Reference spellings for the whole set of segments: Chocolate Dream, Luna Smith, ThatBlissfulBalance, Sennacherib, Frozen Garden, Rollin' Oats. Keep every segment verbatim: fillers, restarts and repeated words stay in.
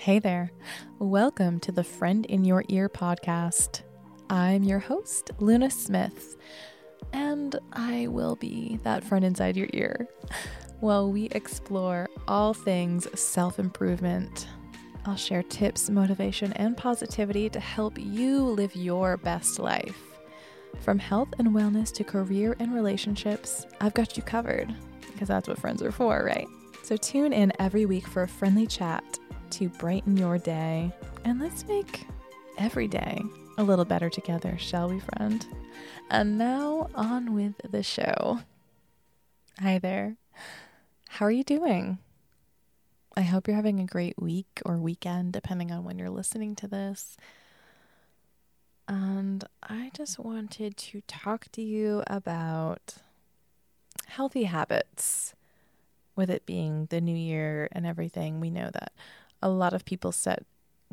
Hey there. Welcome to the Friend in Your Ear podcast. I'm your host, Luna Smith, and I will be that friend inside your ear while we explore all things self-improvement. I'll share tips, motivation, and positivity to help you live your best life. From health and wellness to career and relationships, I've got you covered, because that's what friends are for, right? So tune in every week for a friendly chat to brighten your day, and let's make every day a little better together, shall we, friend? And now on with the show. Hi there. How are you doing? I hope you're having a great week or weekend, depending on when you're listening to this. And I just wanted to talk to you about healthy habits. With it being the new year and everything, we know that a lot of people set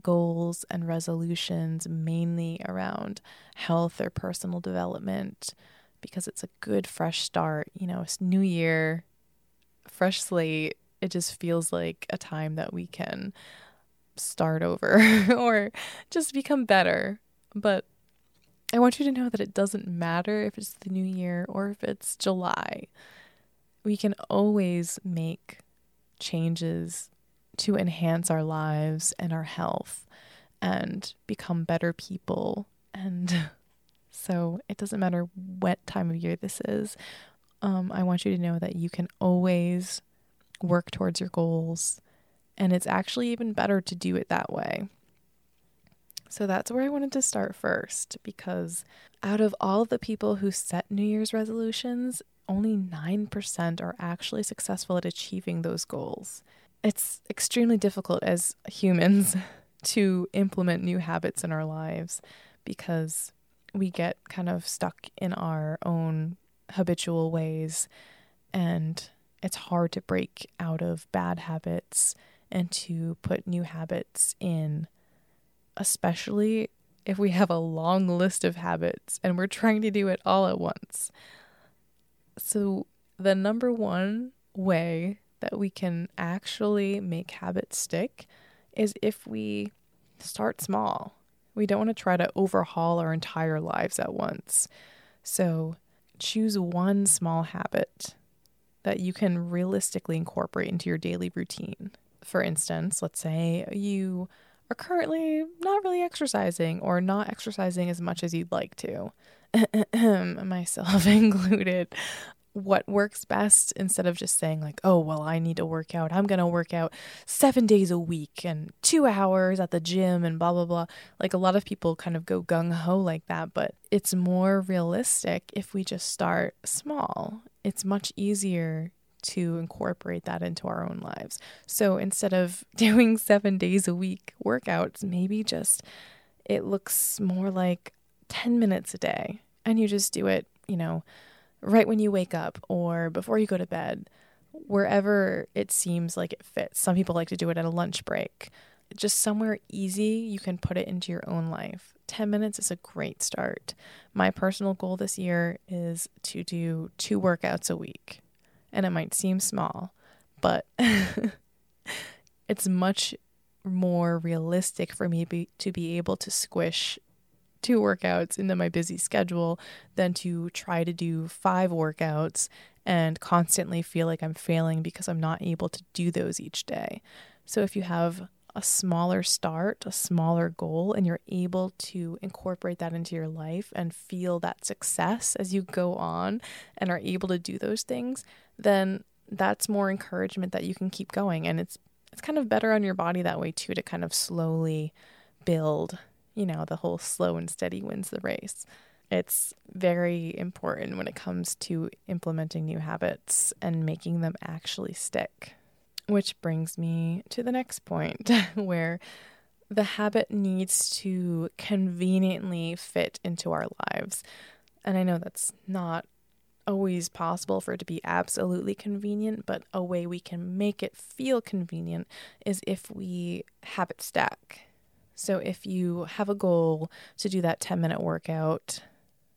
goals and resolutions mainly around health or personal development because it's a good fresh start. You know, it's new year, fresh slate. It just feels like a time that we can start over or just become better. But I want you to know that it doesn't matter if it's the new year or if it's July. We can always make changes to enhance our lives and our health and become better people. And so it doesn't matter what time of year this is. Um, I want you to know that you can always work towards your goals, and it's actually even better to do it that way. So that's where I wanted to start first, because out of all the people who set New Year's resolutions, only nine percent are actually successful at achieving those goals. It's extremely difficult as humans to implement new habits in our lives because we get kind of stuck in our own habitual ways, and it's hard to break out of bad habits and to put new habits in, especially if we have a long list of habits and we're trying to do it all at once. So the number one way that we can actually make habits stick is if we start small. We don't want to try to overhaul our entire lives at once. So choose one small habit that you can realistically incorporate into your daily routine. For instance, let's say you are currently not really exercising or not exercising as much as you'd like to, myself included. What works best, instead of just saying like, oh, well, I need to work out. I'm going to work out seven days a week and two hours at the gym and blah, blah, blah. Like a lot of people kind of go gung-ho like that, but it's more realistic if we just start small. It's much easier to incorporate that into our own lives. So instead of doing seven days a week workouts, maybe just it looks more like ten minutes a day, and you just do it, you know, right when you wake up or before you go to bed, wherever it seems like it fits. Some people like to do it at a lunch break. Just somewhere easy you can put it into your own life. ten minutes is a great start. My personal goal this year is to do two workouts a week. And it might seem small, but it's much more realistic for me be, to be able to squish two workouts into my busy schedule than to try to do five workouts and constantly feel like I'm failing because I'm not able to do those each day. So if you have a smaller start, a smaller goal, and you're able to incorporate that into your life and feel that success as you go on and are able to do those things, then that's more encouragement that you can keep going. And it's it's kind of better on your body that way too, to kind of slowly build, you know, the whole slow and steady wins the race. It's very important when it comes to implementing new habits and making them actually stick. Which brings me to the next point, where the habit needs to conveniently fit into our lives. And I know that's not always possible for it to be absolutely convenient, but a way we can make it feel convenient is if we have it stack. So if you have a goal to do that ten minute workout,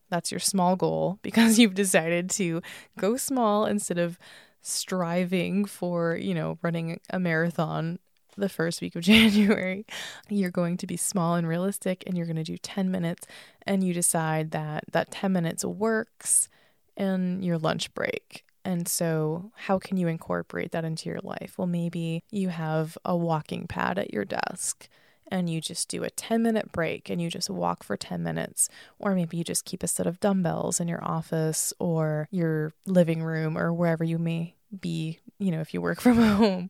that's your small goal because you've decided to go small instead of striving for, you know, running a marathon the first week of January, you're going to be small and realistic, and you're going to do ten minutes, and you decide that that ten minutes works in your lunch break. And so how can you incorporate that into your life? Well, maybe you have a walking pad at your desk, and you just do a ten minute break and you just walk for ten minutes. Or maybe you just keep a set of dumbbells in your office or your living room or wherever you may be, you know, if you work from home,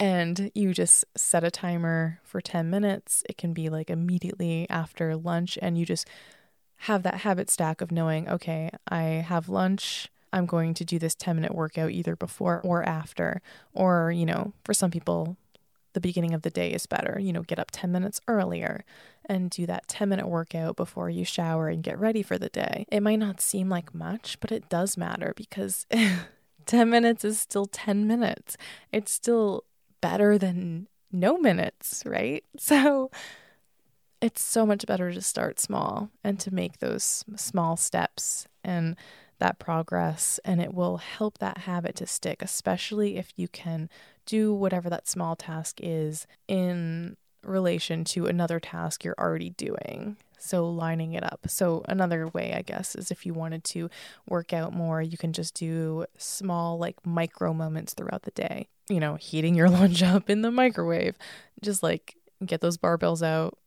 and you just set a timer for ten minutes. It can be like immediately after lunch, and you just have that habit stack of knowing, okay, I have lunch, I'm going to do this ten minute workout either before or after. Or, you know, for some people, the beginning of the day is better. You know, get up ten minutes earlier and do that ten minute workout before you shower and get ready for the day. It might not seem like much, but it does matter, because ten minutes is still ten minutes. It's still better than no minutes, right? So it's so much better to start small and to make those small steps and that progress, and it will help that habit to stick, especially if you can do whatever that small task is in relation to another task you're already doing. So lining it up. So another way, I guess, is if you wanted to work out more, you can just do small, like micro moments throughout the day, you know, heating your lunch up in the microwave, just like get those barbells out.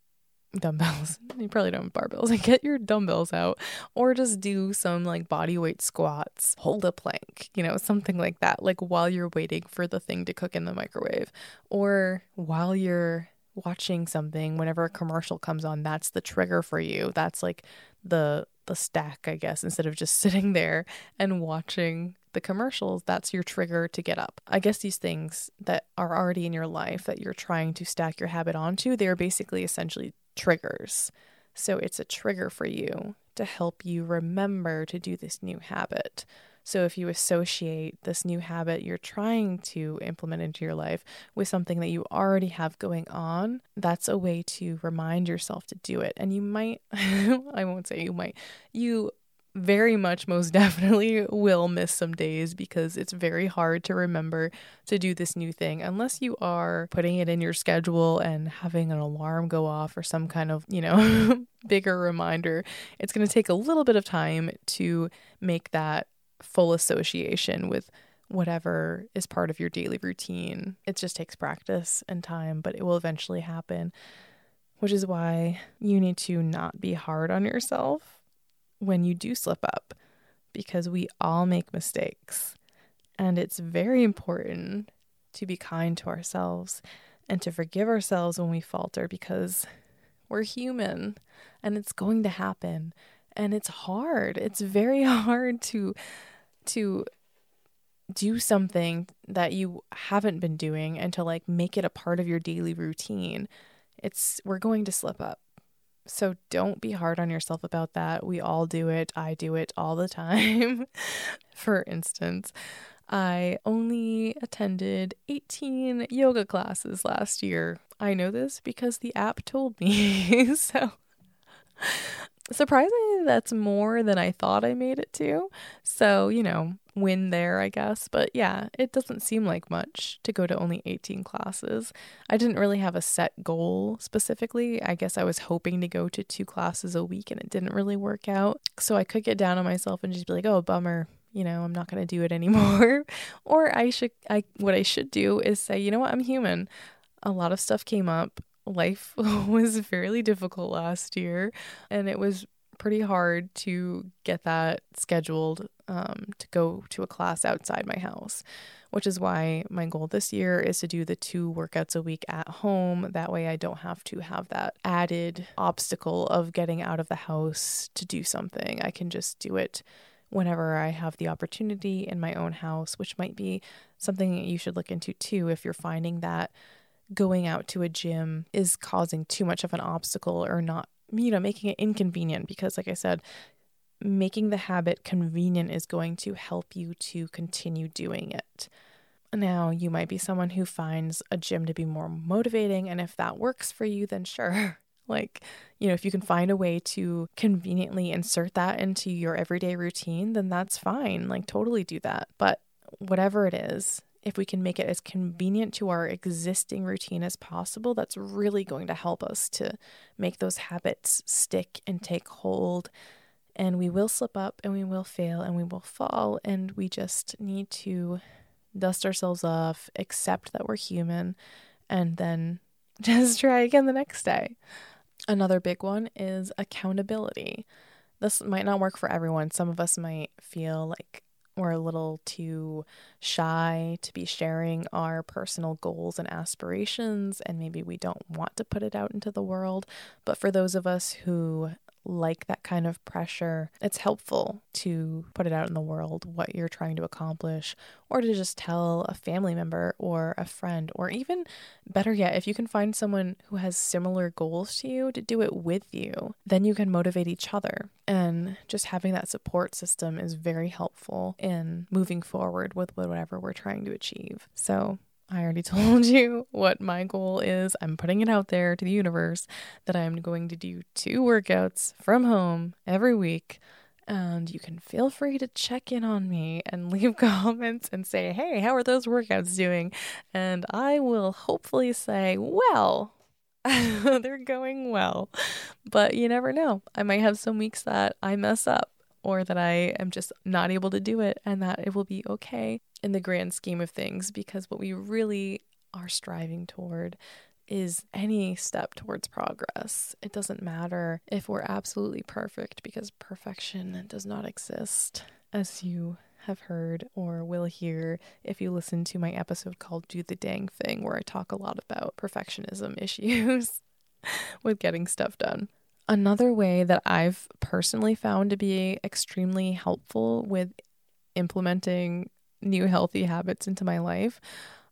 Dumbbells. You probably don't have barbells. Get your dumbbells out, or just do some like body weight squats, hold a plank, you know, something like that, like while you're waiting for the thing to cook in the microwave, or while you're watching something. Whenever a commercial comes on, that's the trigger for you. That's like the the stack, I guess, instead of just sitting there and watching the commercials, that's your trigger to get up. I guess these things that are already in your life that you're trying to stack your habit onto, they're basically essentially triggers. So it's a trigger for you to help you remember to do this new habit. So if you associate this new habit you're trying to implement into your life with something that you already have going on, that's a way to remind yourself to do it. And you might, I won't say you might, you very much most definitely will miss some days, because it's very hard to remember to do this new thing unless you are putting it in your schedule and having an alarm go off or some kind of, you know, bigger reminder. It's going to take a little bit of time to make that full association with whatever is part of your daily routine. It just takes practice and time, but it will eventually happen, which is why you need to not be hard on yourself when you do slip up, because we all make mistakes, and it's very important to be kind to ourselves and to forgive ourselves when we falter, because we're human and it's going to happen. And it's hard. It's very hard to to do something that you haven't been doing and to like make it a part of your daily routine. It's we're going to slip up. So don't be hard on yourself about that. We all do it. I do it all the time. For instance, I only attended eighteen yoga classes last year. I know this because the app told me. So surprisingly, that's more than I thought I made it to. So, you know, win there, I guess. But yeah, it doesn't seem like much to go to only eighteen classes. I didn't really have a set goal specifically. I guess I was hoping to go to two classes a week, and it didn't really work out. So I could get down on myself and just be like, oh, bummer, you know, I'm not going to do it anymore. Or I should, I, what I should do is say, you know what, I'm human. A lot of stuff came up. Life was fairly difficult last year, and it was pretty hard to get that scheduled um, to go to a class outside my house, which is why my goal this year is to do the two workouts a week at home. That way I don't have to have that added obstacle of getting out of the house to do something. I can just do it whenever I have the opportunity in my own house, which might be something that you should look into too if you're finding that going out to a gym is causing too much of an obstacle or not, you know, making it inconvenient. Because like I said, making the habit convenient is going to help you to continue doing it. Now, you might be someone who finds a gym to be more motivating, and if that works for you, then sure. Like, you know, if you can find a way to conveniently insert that into your everyday routine, then that's fine. Like, totally do that. But whatever it is, if we can make it as convenient to our existing routine as possible, that's really going to help us to make those habits stick and take hold. And we will slip up and we will fail and we will fall. And we just need to dust ourselves off, accept that we're human, and then just try again the next day. Another big one is accountability. This might not work for everyone. Some of us might feel like we're a little too shy to be sharing our personal goals and aspirations, and maybe we don't want to put it out into the world. But for those of us who like that kind of pressure, it's helpful to put it out in the world, what you're trying to accomplish, or to just tell a family member or a friend, or even better yet, if you can find someone who has similar goals to you to do it with you, then you can motivate each other. And just having that support system is very helpful in moving forward with whatever we're trying to achieve. So I already told you what my goal is. I'm putting it out there to the universe that I'm going to do two workouts from home every week. And you can feel free to check in on me and leave comments and say, hey, how are those workouts doing? And I will hopefully say, well, they're going well. But you never know. I might have some weeks that I mess up, or that I am just not able to do it, and that it will be okay in the grand scheme of things, because what we really are striving toward is any step towards progress. It doesn't matter if we're absolutely perfect, because perfection does not exist, as you have heard or will hear if you listen to my episode called Do the Dang Thing, where I talk a lot about perfectionism issues with getting stuff done. Another way that I've personally found to be extremely helpful with implementing new healthy habits into my life,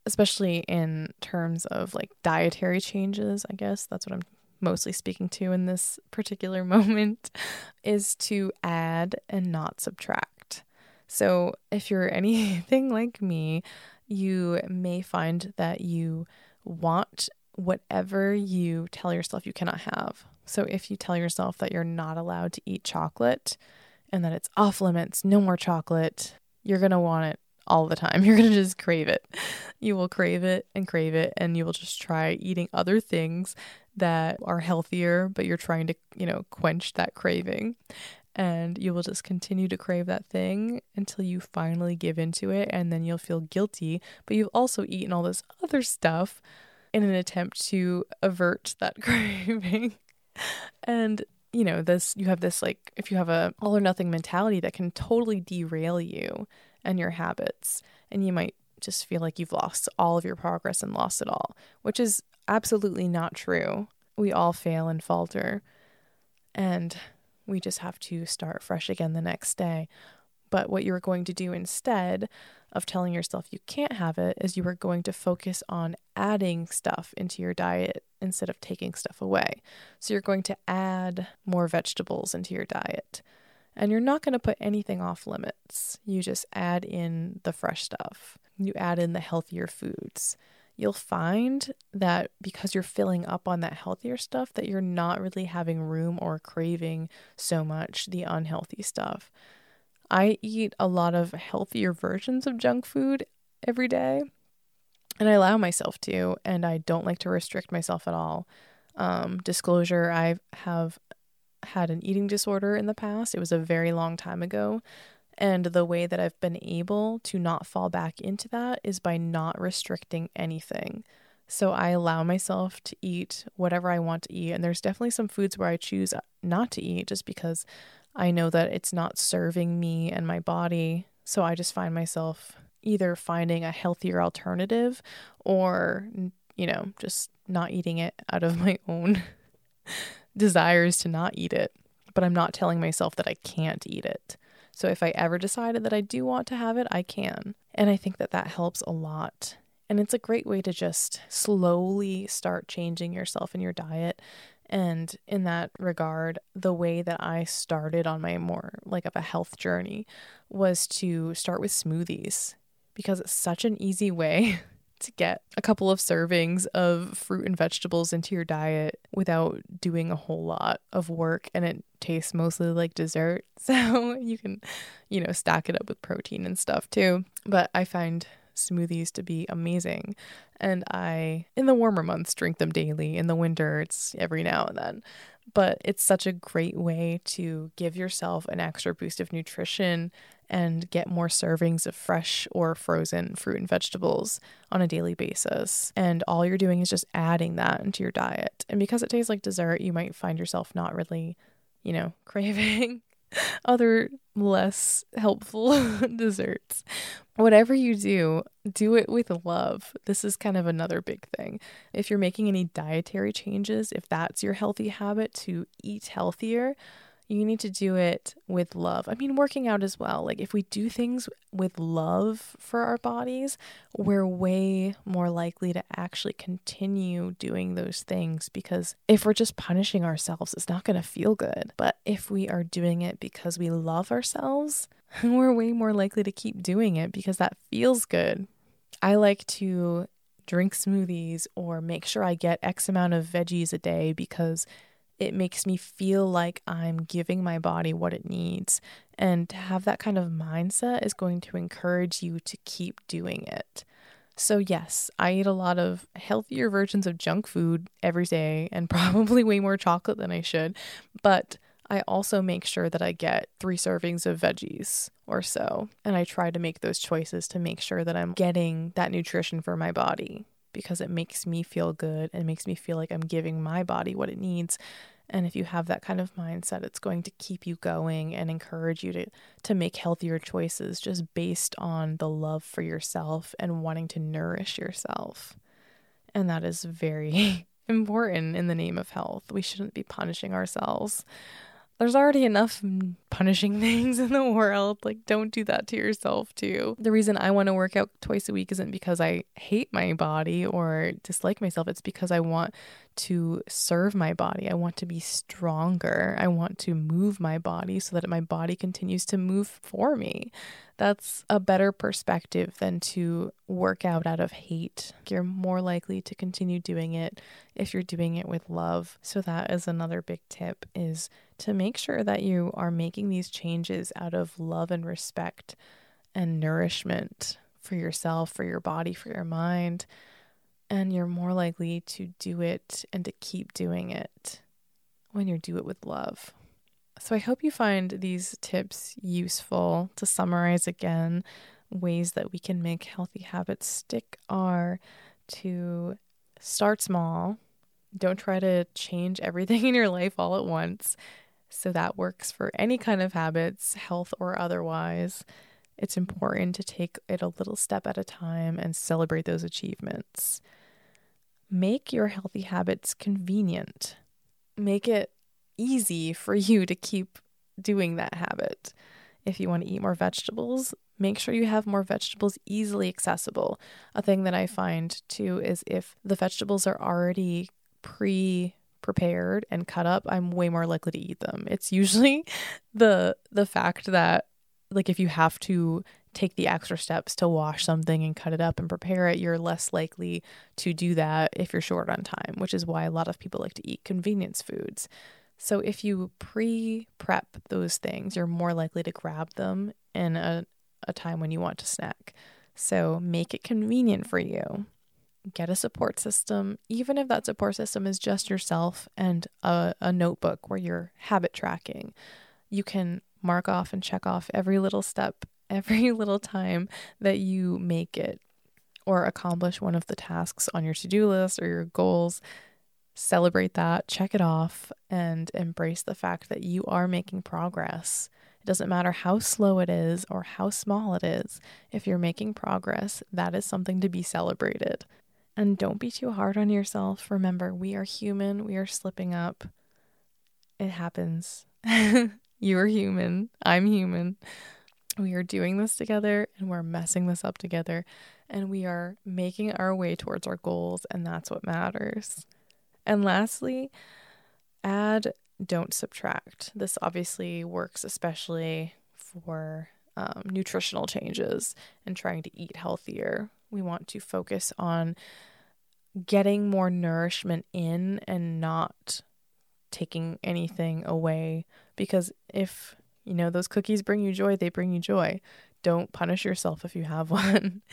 especially in terms of like dietary changes, I guess that's what I'm mostly speaking to in this particular moment, is to add and not subtract. So if you're anything like me, you may find that you want whatever you tell yourself you cannot have. So if you tell yourself that you're not allowed to eat chocolate and that it's off limits, no more chocolate, you're going to want it all the time. You're going to just crave it. You will crave it and crave it, and you will just try eating other things that are healthier, but you're trying to, you know, quench that craving. And you will just continue to crave that thing until you finally give into it, and then you'll feel guilty, but you've also eaten all this other stuff in an attempt to avert that craving. And, you know, this, you have this, like, if you have a all or nothing mentality, that can totally derail you and your habits. And you might just feel like you've lost all of your progress and lost it all, which is absolutely not true. We all fail and falter, and we just have to start fresh again the next day. But what you're going to do instead of telling yourself you can't have it is you are going to focus on adding stuff into your diet instead of taking stuff away. So you're going to add more vegetables into your diet, and you're not going to put anything off limits. You just add in the fresh stuff. You add in the healthier foods. You'll find that because you're filling up on that healthier stuff, that you're not really having room or craving so much the unhealthy stuff. I eat a lot of healthier versions of junk food every day, and I allow myself to, and I don't like to restrict myself at all. Um, disclosure, I have had an eating disorder in the past. It was a very long time ago, and the way that I've been able to not fall back into that is by not restricting anything. So I allow myself to eat whatever I want to eat, and there's definitely some foods where I choose not to eat just because I know that it's not serving me and my body. So I just find myself either finding a healthier alternative or, you know, just not eating it out of my own desires to not eat it. But I'm not telling myself that I can't eat it. So if I ever decided that I do want to have it, I can. And I think that that helps a lot. And it's a great way to just slowly start changing yourself and your diet. And in that regard, the way that I started on my more like of a health journey was to start with smoothies, because it's such an easy way to get a couple of servings of fruit and vegetables into your diet without doing a whole lot of work, and it tastes mostly like dessert. So you can, you know, stack it up with protein and stuff too. But I find smoothies to be amazing. And I, in the warmer months, drink them daily. In the winter, it's every now and then. But it's such a great way to give yourself an extra boost of nutrition and get more servings of fresh or frozen fruit and vegetables on a daily basis. And all you're doing is just adding that into your diet. And because it tastes like dessert, you might find yourself not really, you know, craving other less helpful desserts. Whatever you do, do it with love. This is kind of another big thing. If you're making any dietary changes, if that's your healthy habit to eat healthier, you need to do it with love. I mean, working out as well. Like if we do things with love for our bodies, we're way more likely to actually continue doing those things, because if we're just punishing ourselves, it's not going to feel good. But if we are doing it because we love ourselves, we're way more likely to keep doing it because that feels good. I like to drink smoothies or make sure I get X amount of veggies a day because it makes me feel like I'm giving my body what it needs. And to have that kind of mindset is going to encourage you to keep doing it. So yes, I eat a lot of healthier versions of junk food every day and probably way more chocolate than I should. But I also make sure that I get three servings of veggies or so. And I try to make those choices to make sure that I'm getting that nutrition for my body, because it makes me feel good and makes me feel like I'm giving my body what it needs. And if you have that kind of mindset, it's going to keep you going and encourage you to, to make healthier choices just based on the love for yourself and wanting to nourish yourself. And that is very important in the name of health. We shouldn't be punishing ourselves. There's already enough punishing things in the world. Like, don't do that to yourself too. The reason I want to work out twice a week isn't because I hate my body or dislike myself. It's because I want to serve my body. I want to be stronger. I want to move my body so that my body continues to move for me. That's a better perspective than to work out out of hate. You're more likely to continue doing it if you're doing it with love. So that is another big tip, is to make sure that you are making these changes out of love and respect and nourishment for yourself, for your body, for your mind. And you're more likely to do it and to keep doing it when you do it with love. So I hope you find these tips useful. To summarize again, ways that we can make healthy habits stick are to start small. Don't try to change everything in your life all at once. So that works for any kind of habits, health or otherwise. It's important to take it a little step at a time and celebrate those achievements. Make your healthy habits convenient. Make it easy for you to keep doing that habit. If you want to eat more vegetables, make sure you have more vegetables easily accessible. A thing that I find too is if the vegetables are already pre-prepared and cut up, I'm way more likely to eat them. It's usually the the fact that, like, if you have to take the extra steps to wash something and cut it up and prepare it, you're less likely to do that if you're short on time, which is why a lot of people like to eat convenience foods. So if you pre-prep those things, you're more likely to grab them in a, a time when you want to snack. So make it convenient for you. Get a support system, even if that support system is just yourself and a, a notebook where you're habit tracking. You can mark off and check off every little step, every little time that you make it or accomplish one of the tasks on your to-do list or your goals. Celebrate that, check it off, and embrace the fact that you are making progress. It doesn't matter how slow it is or how small it is. If you're making progress, that is something to be celebrated. And don't be too hard on yourself. Remember, we are human. We are slipping up. It happens. You are human. I'm human. We are doing this together, and we're messing this up together, and we are making our way towards our goals, and that's what matters. And lastly, add, don't subtract. This obviously works especially for um, nutritional changes and trying to eat healthier. We want to focus on getting more nourishment in and not taking anything away, because if, you know, those cookies bring you joy, they bring you joy. don't punish yourself if you have one.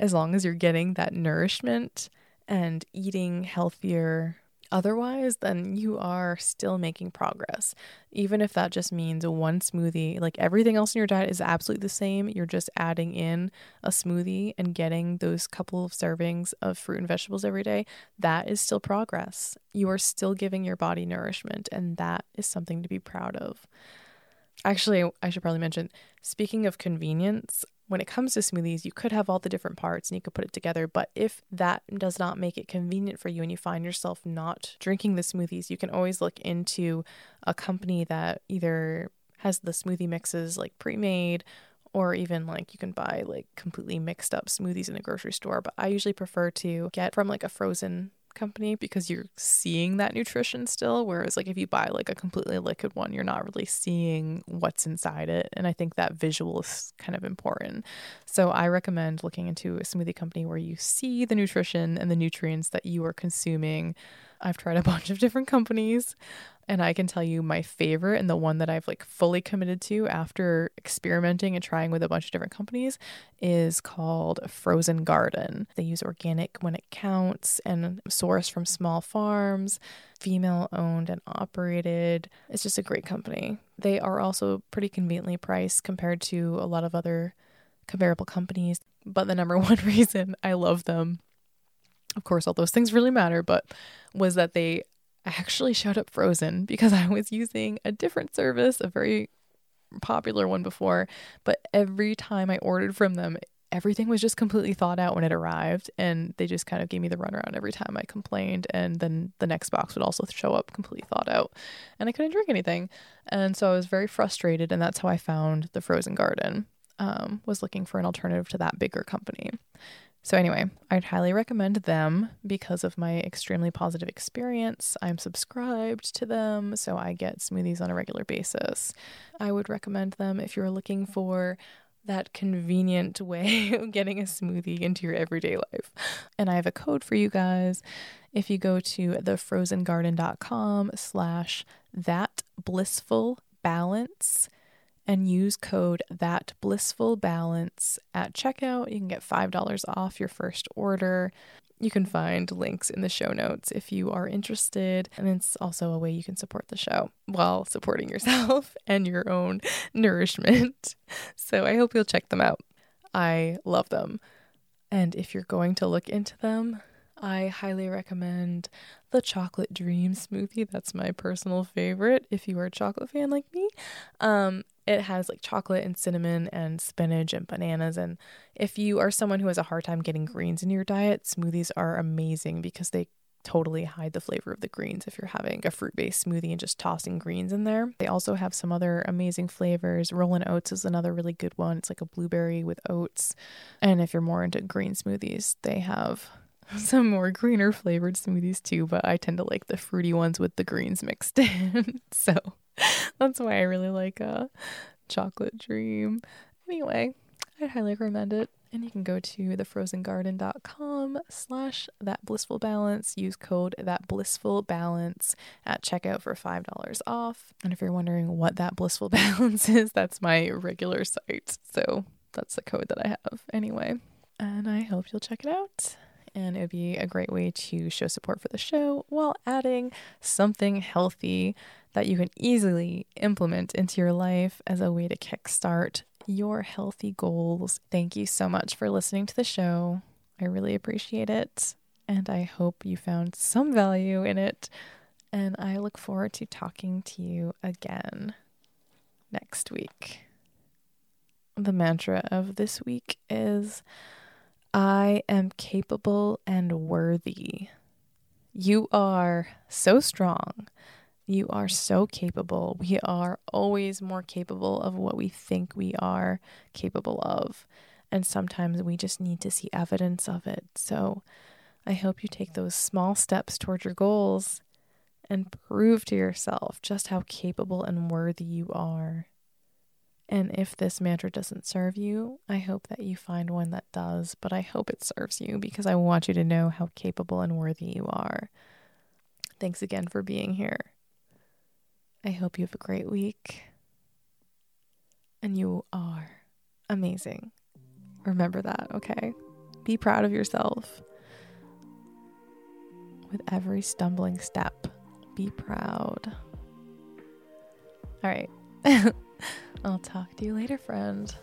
As long as you're getting that nourishment and eating healthier otherwise, then you are still making progress. Even if that just means one smoothie, like everything else in your diet is absolutely the same. You're just adding in a smoothie and getting those couple of servings of fruit and vegetables every day. That is still progress. You are still giving your body nourishment, and that is something to be proud of. Actually, I should probably mention, speaking of convenience, when it comes to smoothies, you could have all the different parts and you could put it together, but if that does not make it convenient for you and you find yourself not drinking the smoothies, you can always look into a company that either has the smoothie mixes like pre-made, or even like you can buy like completely mixed up smoothies in a grocery store. But I usually prefer to get from like a frozen company because you're seeing that nutrition still, whereas like if you buy like a completely liquid one, you're not really seeing what's inside it, and I think that visual is kind of important. So I recommend looking into a smoothie company where you see the nutrition and the nutrients that you are consuming. I've tried a bunch of different companies, and I can tell you my favorite and the one that I've like fully committed to after experimenting and trying with a bunch of different companies is called Frozen Garden. They use organic when it counts and sourced from small farms, female owned and operated. It's just a great company. They are also pretty conveniently priced compared to a lot of other comparable companies. But the number one reason I love them, of course, all those things really matter, but was that they actually showed up frozen, because I was using a different service, a very popular one before, but every time I ordered from them, everything was just completely thawed out when it arrived, and they just kind of gave me the runaround every time I complained, and then the next box would also show up completely thawed out, and I couldn't drink anything, and so I was very frustrated, and that's how I found the Frozen Garden, um, was looking for an alternative to that bigger company. So anyway, I'd highly recommend them because of my extremely positive experience. I'm subscribed to them, so I get smoothies on a regular basis. I would recommend them if you're looking for that convenient way of getting a smoothie into your everyday life. And I have a code for you guys. If you go to thefrozengarden.com slash thatblissfulbalance, and use code ThatBlissfulBalance at checkout, you can get five dollars off your first order. You can find links in the show notes if you are interested. And it's also a way you can support the show while supporting yourself and your own nourishment. So I hope you'll check them out. I love them. And if you're going to look into them, I highly recommend the Chocolate Dream smoothie. That's my personal favorite if you are a chocolate fan like me. Um, it has like chocolate and cinnamon and spinach and bananas. And if you are someone who has a hard time getting greens in your diet, smoothies are amazing because they totally hide the flavor of the greens if you're having a fruit-based smoothie and just tossing greens in there. They also have some other amazing flavors. Rollin' Oats is another really good one. It's like a blueberry with oats. And if you're more into green smoothies, they have some more greener flavored smoothies too, but I tend to like the fruity ones with the greens mixed in. So that's why I really like uh, Chocolate Dream. Anyway, I highly recommend it. And you can go to thefrozengarden.com slash thatblissfulbalance. Use code thatblissfulbalance at checkout for five dollars off. And if you're wondering what That Blissful Balance is, that's my regular site. So that's the code that I have anyway. And I hope you'll check it out. And it would be a great way to show support for the show while adding something healthy that you can easily implement into your life as a way to kickstart your healthy goals. Thank you so much for listening to the show. I really appreciate it. And I hope you found some value in it. And I look forward to talking to you again next week. The mantra of this week is, I am capable and worthy. You are so strong. You are so capable. We are always more capable of what we think we are capable of. And sometimes we just need to see evidence of it. So I hope you take those small steps toward your goals and prove to yourself just how capable and worthy you are. And if this mantra doesn't serve you, I hope that you find one that does, but I hope it serves you because I want you to know how capable and worthy you are. Thanks again for being here. I hope you have a great week, and you are amazing. Remember that, okay? Be proud of yourself. With every stumbling step, be proud. All right. I'll talk to you later, friend.